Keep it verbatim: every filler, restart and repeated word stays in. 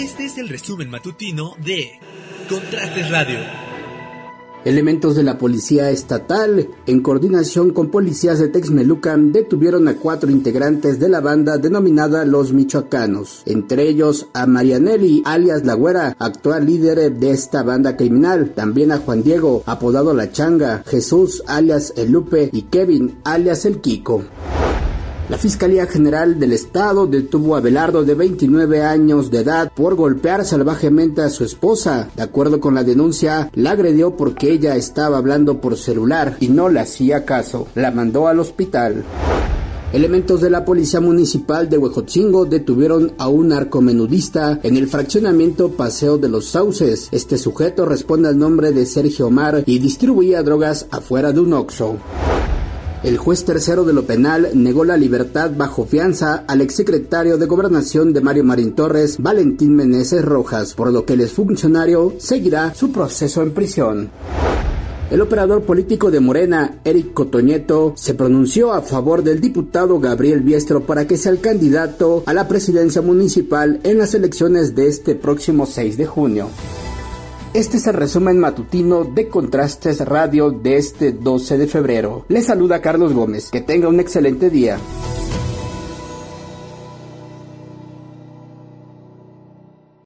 Este es el resumen matutino de Contrastes Radio. Elementos de la policía estatal, en coordinación con policías de Texmelucan, detuvieron a cuatro integrantes de la banda denominada Los Michoacanos, entre ellos a Marianelli, alias La Güera, actual líder de esta banda criminal, también a Juan Diego, apodado La Changa, Jesús, alias El Lupe, y Kevin, alias El Kiko. La Fiscalía General del Estado detuvo a Belardo de veintinueve años de edad por golpear salvajemente a su esposa. De acuerdo con la denuncia, la agredió porque ella estaba hablando por celular y no le hacía caso. La mandó al hospital. Elementos de la Policía Municipal de Huejotzingo detuvieron a un narcomenudista en el fraccionamiento Paseo de los Sauces. Este sujeto responde al nombre de Sergio Omar y distribuía drogas afuera de un Oxxo. El juez tercero de lo penal negó la libertad bajo fianza al exsecretario de Gobernación de Mario Marín Torres, Valentín Meneses Rojas, por lo que el exfuncionario seguirá su proceso en prisión. El operador político de Morena, Eric Cotoñeto, se pronunció a favor del diputado Gabriel Biestro para que sea el candidato a la presidencia municipal en las elecciones de este próximo seis de junio. Este es el resumen matutino de Contrastes Radio de este doce de febrero. Les saluda Carlos Gómez. Que tenga un excelente día.